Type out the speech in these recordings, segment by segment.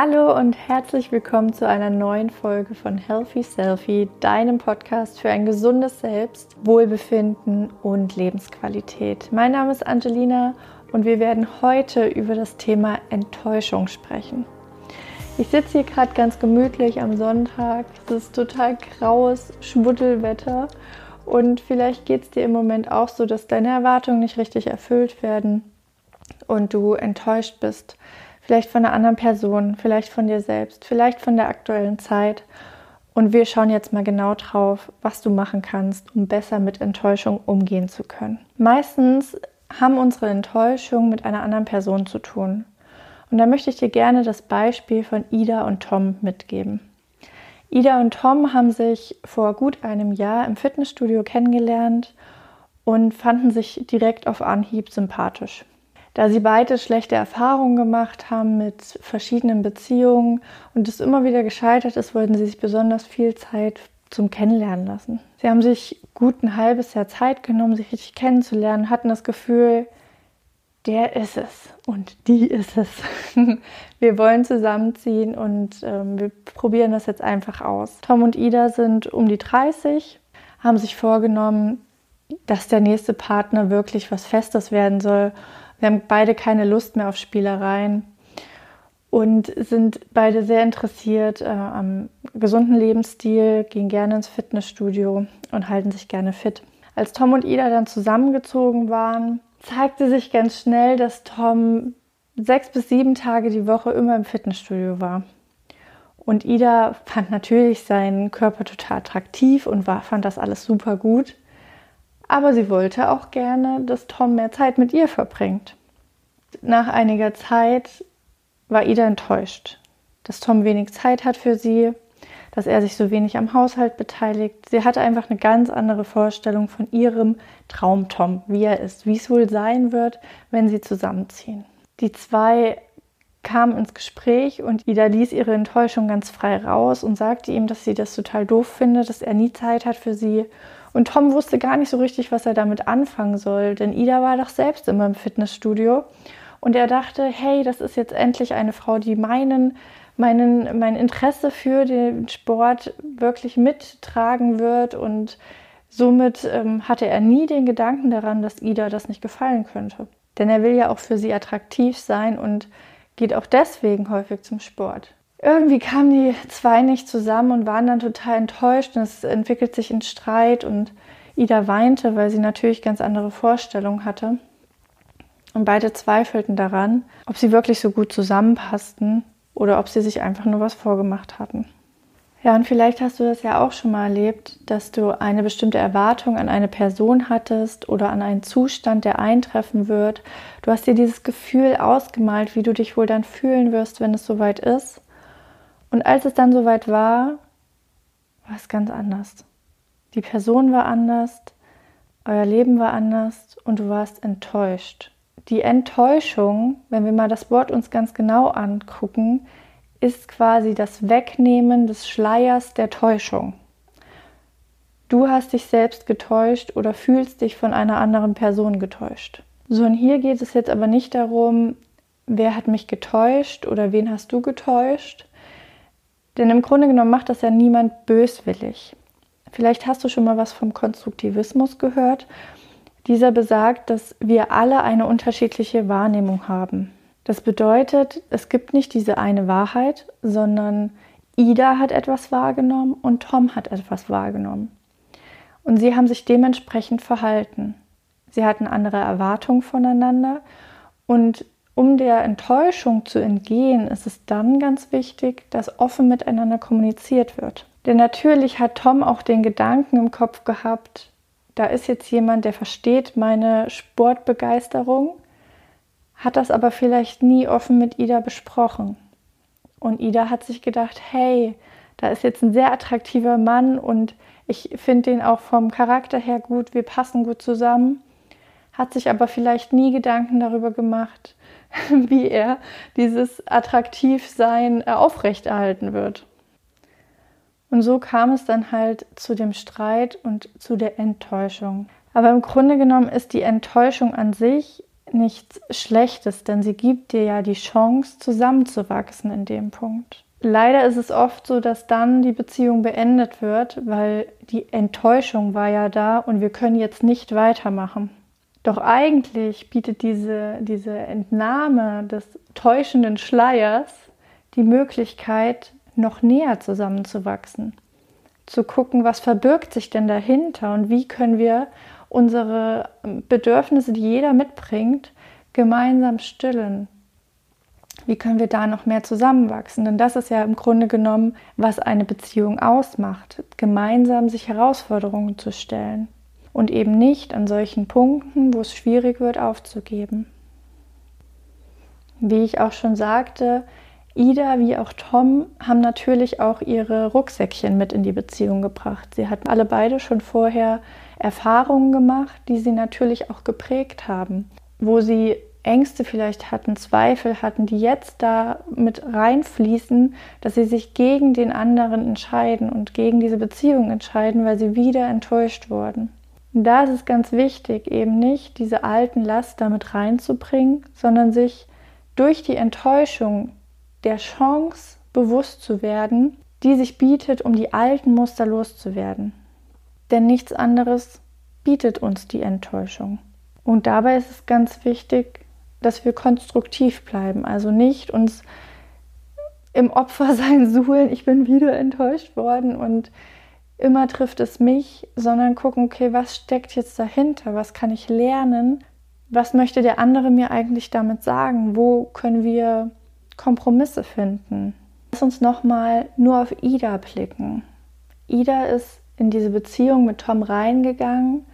Hallo und herzlich willkommen zu einer neuen Folge von Healthy Selfie, deinem Podcast für ein gesundes Selbst, Wohlbefinden und Lebensqualität. Mein Name ist Angelina und wir werden heute über das Thema Enttäuschung sprechen. Ich sitze hier gerade ganz gemütlich am Sonntag. Es ist total graues Schmuddelwetter und vielleicht geht es dir im Moment auch so, dass deine Erwartungen nicht richtig erfüllt werden und du enttäuscht bist. Vielleicht von einer anderen Person, vielleicht von dir selbst, vielleicht von der aktuellen Zeit. Und wir schauen jetzt mal genau drauf, was du machen kannst, um besser mit Enttäuschung umgehen zu können. Meistens haben unsere Enttäuschungen mit einer anderen Person zu tun. Und da möchte ich dir gerne das Beispiel von Ida und Tom mitgeben. Ida und Tom haben sich vor gut einem Jahr im Fitnessstudio kennengelernt und fanden sich direkt auf Anhieb sympathisch. Da sie beide schlechte Erfahrungen gemacht haben mit verschiedenen Beziehungen und es immer wieder gescheitert ist, wollten sie sich besonders viel Zeit zum Kennenlernen lassen. Sie haben sich gut ein halbes Jahr Zeit genommen, sich richtig kennenzulernen, hatten das Gefühl, der ist es und die ist es. Wir wollen zusammenziehen und wir probieren das jetzt einfach aus. Tom und Ida sind um die 30, haben sich vorgenommen, dass der nächste Partner wirklich was Festes werden soll. Wir haben beide keine Lust mehr auf Spielereien und sind beide sehr interessiert am gesunden Lebensstil, gehen gerne ins Fitnessstudio und halten sich gerne fit. Als Tom und Ida dann zusammengezogen waren, zeigte sich ganz schnell, dass Tom 6 bis 7 Tage die Woche immer im Fitnessstudio war. Und Ida fand natürlich seinen Körper total attraktiv und fand das alles super gut. Aber sie wollte auch gerne, dass Tom mehr Zeit mit ihr verbringt. Nach einiger Zeit war Ida enttäuscht, dass Tom wenig Zeit hat für sie, dass er sich so wenig am Haushalt beteiligt. Sie hatte einfach eine ganz andere Vorstellung von ihrem Traum-Tom, wie er ist, wie es wohl sein wird, wenn sie zusammenziehen. Die zwei kamen ins Gespräch und Ida ließ ihre Enttäuschung ganz frei raus und sagte ihm, dass sie das total doof findet, dass er nie Zeit hat für sie. Und Tom wusste gar nicht so richtig, was er damit anfangen soll, denn Ida war doch selbst immer im Fitnessstudio. Und er dachte, hey, das ist jetzt endlich eine Frau, die mein Interesse für den Sport wirklich mittragen wird. Und somit hatte er nie den Gedanken daran, dass Ida das nicht gefallen könnte. Denn er will ja auch für sie attraktiv sein und geht auch deswegen häufig zum Sport. Irgendwie kamen die zwei nicht zusammen und waren dann total enttäuscht und es entwickelt sich ein Streit und Ida weinte, weil sie natürlich ganz andere Vorstellungen hatte. Und beide zweifelten daran, ob sie wirklich so gut zusammenpassten oder ob sie sich einfach nur was vorgemacht hatten. Ja, und vielleicht hast du das ja auch schon mal erlebt, dass du eine bestimmte Erwartung an eine Person hattest oder an einen Zustand, der eintreffen wird. Du hast dir dieses Gefühl ausgemalt, wie du dich wohl dann fühlen wirst, wenn es soweit ist. Und als es dann soweit war, war es ganz anders. Die Person war anders, euer Leben war anders und du warst enttäuscht. Die Enttäuschung, wenn wir mal das Wort uns ganz genau angucken, ist quasi das Wegnehmen des Schleiers der Täuschung. Du hast dich selbst getäuscht oder fühlst dich von einer anderen Person getäuscht. So, und hier geht es jetzt aber nicht darum, wer hat mich getäuscht oder wen hast du getäuscht. Denn im Grunde genommen macht das ja niemand böswillig. Vielleicht hast du schon mal was vom Konstruktivismus gehört. Dieser besagt, dass wir alle eine unterschiedliche Wahrnehmung haben. Das bedeutet, es gibt nicht diese eine Wahrheit, sondern Ida hat etwas wahrgenommen und Tom hat etwas wahrgenommen. Und sie haben sich dementsprechend verhalten. Sie hatten andere Erwartungen voneinander und um der Enttäuschung zu entgehen, ist es dann ganz wichtig, dass offen miteinander kommuniziert wird. Denn natürlich hat Tom auch den Gedanken im Kopf gehabt, da ist jetzt jemand, der versteht meine Sportbegeisterung, hat das aber vielleicht nie offen mit Ida besprochen. Und Ida hat sich gedacht, hey, da ist jetzt ein sehr attraktiver Mann und ich finde den auch vom Charakter her gut, wir passen gut zusammen. Hat sich aber vielleicht nie Gedanken darüber gemacht, wie er dieses Attraktivsein aufrechterhalten wird. Und so kam es dann halt zu dem Streit und zu der Enttäuschung. Aber im Grunde genommen ist die Enttäuschung an sich nichts Schlechtes, denn sie gibt dir ja die Chance, zusammenzuwachsen in dem Punkt. Leider ist es oft so, dass dann die Beziehung beendet wird, weil die Enttäuschung war ja da und wir können jetzt nicht weitermachen. Doch eigentlich bietet diese Entnahme des täuschenden Schleiers die Möglichkeit, noch näher zusammenzuwachsen. Zu gucken, was verbirgt sich denn dahinter und wie können wir unsere Bedürfnisse, die jeder mitbringt, gemeinsam stillen. Wie können wir da noch mehr zusammenwachsen? Denn das ist ja im Grunde genommen, was eine Beziehung ausmacht, gemeinsam sich Herausforderungen zu stellen und eben nicht an solchen Punkten, wo es schwierig wird, aufzugeben. Wie ich auch schon sagte, Ida wie auch Tom haben natürlich auch ihre Rucksäckchen mit in die Beziehung gebracht. Sie hatten alle beide schon vorher Erfahrungen gemacht, die sie natürlich auch geprägt haben, wo sie Ängste vielleicht hatten, Zweifel hatten, die jetzt da mit reinfließen, dass sie sich gegen den anderen entscheiden und gegen diese Beziehung entscheiden, weil sie wieder enttäuscht wurden. Und da ist es ganz wichtig, eben nicht diese alten Laster mit reinzubringen, sondern sich durch die Enttäuschung der Chance bewusst zu werden, die sich bietet, um die alten Muster loszuwerden. Denn nichts anderes bietet uns die Enttäuschung. Und dabei ist es ganz wichtig, dass wir konstruktiv bleiben, also nicht uns im Opfersein suhlen, ich bin wieder enttäuscht worden und immer trifft es mich, sondern gucken, okay, was steckt jetzt dahinter, was kann ich lernen, was möchte der andere mir eigentlich damit sagen, wo können wir Kompromisse finden. Lass uns nochmal nur auf Ida blicken. Ida ist in diese Beziehung mit Tom reingegangen,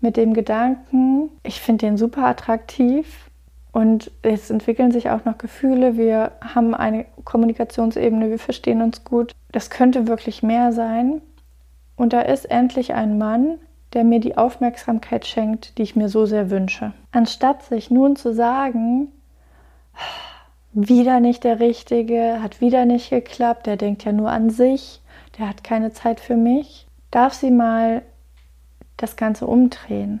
mit dem Gedanken, ich finde den super attraktiv und jetzt entwickeln sich auch noch Gefühle, wir haben eine Kommunikationsebene, wir verstehen uns gut. Das könnte wirklich mehr sein. Und da ist endlich ein Mann, der mir die Aufmerksamkeit schenkt, die ich mir so sehr wünsche. Anstatt sich nun zu sagen, wieder nicht der Richtige, hat wieder nicht geklappt, der denkt ja nur an sich, der hat keine Zeit für mich. Darf sie mal das Ganze umdrehen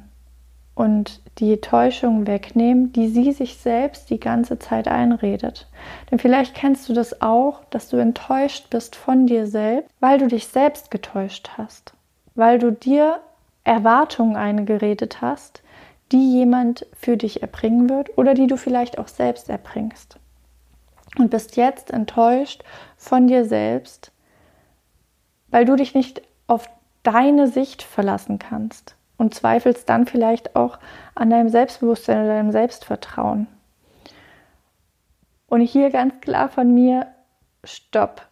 und die Täuschung wegnehmen, die sie sich selbst die ganze Zeit einredet. Denn vielleicht kennst du das auch, dass du enttäuscht bist von dir selbst, weil du dich selbst getäuscht hast, weil du dir Erwartungen eingeredet hast, die jemand für dich erbringen wird oder die du vielleicht auch selbst erbringst. Und bist jetzt enttäuscht von dir selbst, weil du dich nicht auf deine Sicht verlassen kannst und zweifelst dann vielleicht auch an deinem Selbstbewusstsein oder deinem Selbstvertrauen. Und hier ganz klar von mir, stopp.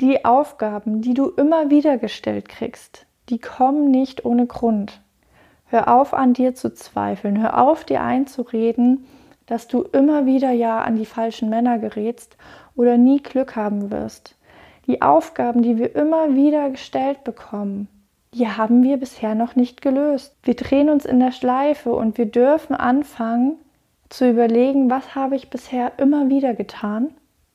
Die Aufgaben, die du immer wieder gestellt kriegst, die kommen nicht ohne Grund. Hör auf, an dir zu zweifeln, hör auf, dir einzureden, dass du immer wieder ja an die falschen Männer gerätst oder nie Glück haben wirst. Die Aufgaben, die wir immer wieder gestellt bekommen, die haben wir bisher noch nicht gelöst. Wir drehen uns in der Schleife und wir dürfen anfangen zu überlegen, was habe ich bisher immer wieder getan?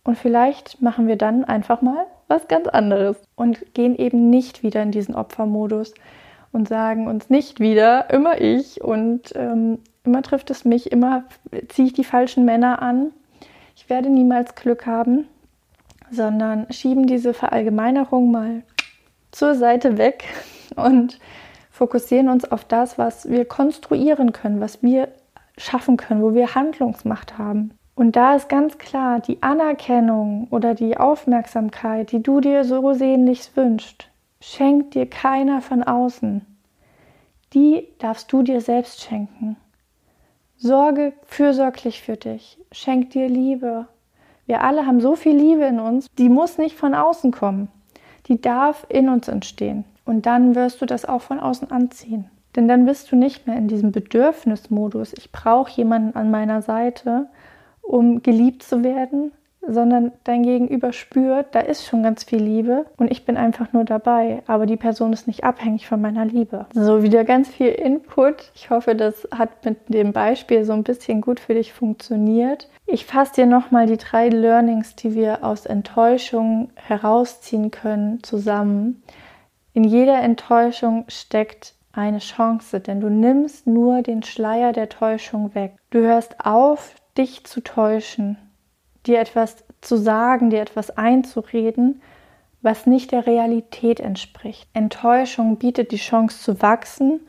Und vielleicht machen wir dann einfach mal was ganz anderes und gehen eben nicht wieder in diesen Opfermodus und sagen uns nicht wieder, immer ich und immer trifft es mich, immer ziehe ich die falschen Männer an, ich werde niemals Glück haben, sondern schieben diese Verallgemeinerung mal zur Seite weg und fokussieren uns auf das, was wir konstruieren können, was wir schaffen können, wo wir Handlungsmacht haben. Und da ist ganz klar, die Anerkennung oder die Aufmerksamkeit, die du dir so sehnlichst wünschst, schenkt dir keiner von außen. Die darfst du dir selbst schenken. Sorge fürsorglich für dich. Schenk dir Liebe. Wir alle haben so viel Liebe in uns, die muss nicht von außen kommen. Die darf in uns entstehen. Und dann wirst du das auch von außen anziehen. Denn dann bist du nicht mehr in diesem Bedürfnismodus, ich brauche jemanden an meiner Seite, um geliebt zu werden, sondern dein Gegenüber spürt, da ist schon ganz viel Liebe und ich bin einfach nur dabei, aber die Person ist nicht abhängig von meiner Liebe. So, wieder ganz viel Input. Ich hoffe, das hat mit dem Beispiel so ein bisschen gut für dich funktioniert. Ich fasse dir nochmal die 3 Learnings, die wir aus Enttäuschung herausziehen können, zusammen. In jeder Enttäuschung steckt eine Chance, denn du nimmst nur den Schleier der Täuschung weg. Du hörst auf, dich zu täuschen, dir etwas zu sagen, dir etwas einzureden, was nicht der Realität entspricht. Enttäuschung bietet die Chance zu wachsen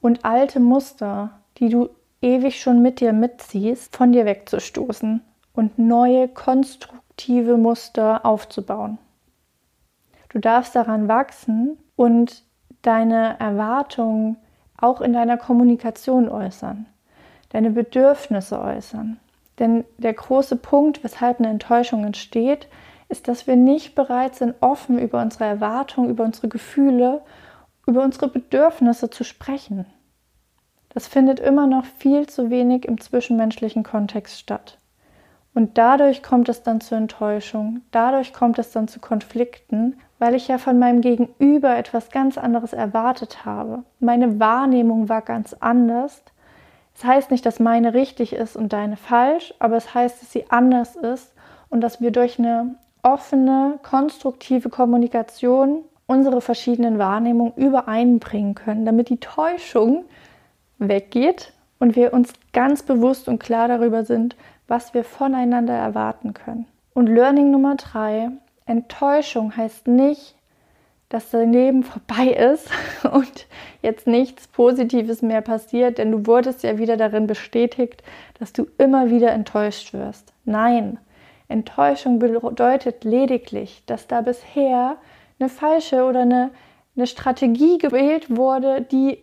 und alte Muster, die du ewig schon mit dir mitziehst, von dir wegzustoßen und neue konstruktive Muster aufzubauen. Du darfst daran wachsen und deine Erwartungen auch in deiner Kommunikation äußern, deine Bedürfnisse äußern. Denn der große Punkt, weshalb eine Enttäuschung entsteht, ist, dass wir nicht bereit sind, offen über unsere Erwartungen, über unsere Gefühle, über unsere Bedürfnisse zu sprechen. Das findet immer noch viel zu wenig im zwischenmenschlichen Kontext statt. Und dadurch kommt es dann zu Enttäuschung, dadurch kommt es dann zu Konflikten, weil ich ja von meinem Gegenüber etwas ganz anderes erwartet habe. Meine Wahrnehmung war ganz anders. Das heißt nicht, dass meine richtig ist und deine falsch, aber es heißt, dass sie anders ist und dass wir durch eine offene, konstruktive Kommunikation unsere verschiedenen Wahrnehmungen übereinbringen können, damit die Täuschung weggeht und wir uns ganz bewusst und klar darüber sind, was wir voneinander erwarten können. Und Learning Nummer 3, Enttäuschung heißt nicht, dass dein Leben vorbei ist und jetzt nichts Positives mehr passiert, denn du wurdest ja wieder darin bestätigt, dass du immer wieder enttäuscht wirst. Nein, Enttäuschung bedeutet lediglich, dass da bisher eine falsche oder eine Strategie gewählt wurde, die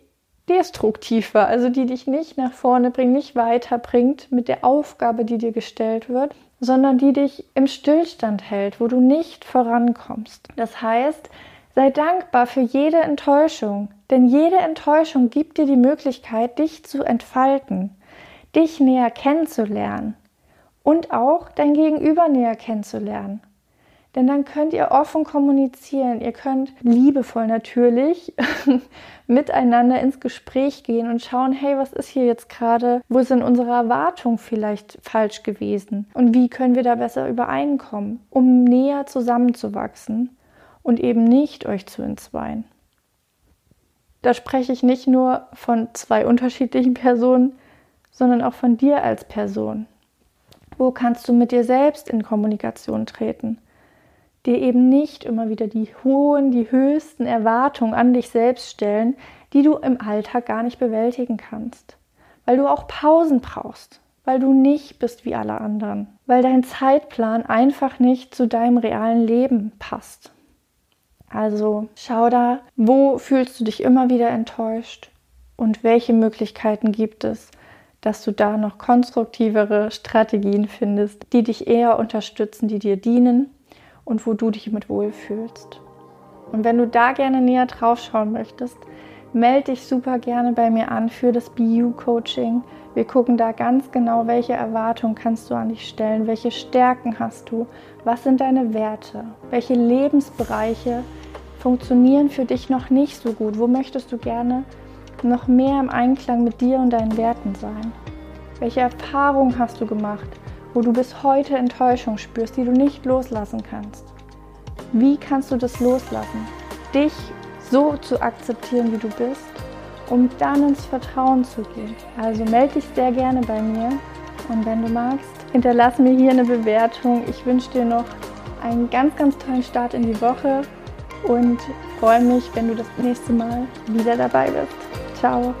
destruktiv war, also die dich nicht nach vorne bringt, nicht weiterbringt mit der Aufgabe, die dir gestellt wird, sondern die dich im Stillstand hält, wo du nicht vorankommst. Das heißt, sei dankbar für jede Enttäuschung, denn jede Enttäuschung gibt dir die Möglichkeit, dich zu entfalten, dich näher kennenzulernen und auch dein Gegenüber näher kennenzulernen. Denn dann könnt ihr offen kommunizieren, ihr könnt liebevoll natürlich miteinander ins Gespräch gehen und schauen, hey, was ist hier jetzt gerade, wo sind unsere Erwartungen vielleicht falsch gewesen und wie können wir da besser übereinkommen, um näher zusammenzuwachsen und eben nicht euch zu entzweien. Da spreche ich nicht nur von zwei unterschiedlichen Personen, sondern auch von dir als Person. Wo kannst du mit dir selbst in Kommunikation treten? Dir eben nicht immer wieder die höchsten Erwartungen an dich selbst stellen, die du im Alltag gar nicht bewältigen kannst. Weil du auch Pausen brauchst, weil du nicht bist wie alle anderen, weil dein Zeitplan einfach nicht zu deinem realen Leben passt. Also schau da, wo fühlst du dich immer wieder enttäuscht und welche Möglichkeiten gibt es, dass du da noch konstruktivere Strategien findest, die dich eher unterstützen, die dir dienen. Und wo du dich mit wohlfühlst. Und wenn du da gerne näher drauf schauen möchtest, melde dich super gerne bei mir an für das Be You Coaching. Wir gucken da ganz genau, welche Erwartungen kannst du an dich stellen, welche Stärken hast du, was sind deine Werte, welche Lebensbereiche funktionieren für dich noch nicht so gut, wo möchtest du gerne noch mehr im Einklang mit dir und deinen Werten sein, welche Erfahrungen hast du gemacht, wo du bis heute Enttäuschung spürst, die du nicht loslassen kannst. Wie kannst du das loslassen? Dich so zu akzeptieren, wie du bist, um dann ins Vertrauen zu gehen. Also melde dich sehr gerne bei mir und wenn du magst, hinterlass mir hier eine Bewertung. Ich wünsche dir noch einen ganz, ganz tollen Start in die Woche und freue mich, wenn du das nächste Mal wieder dabei bist. Ciao!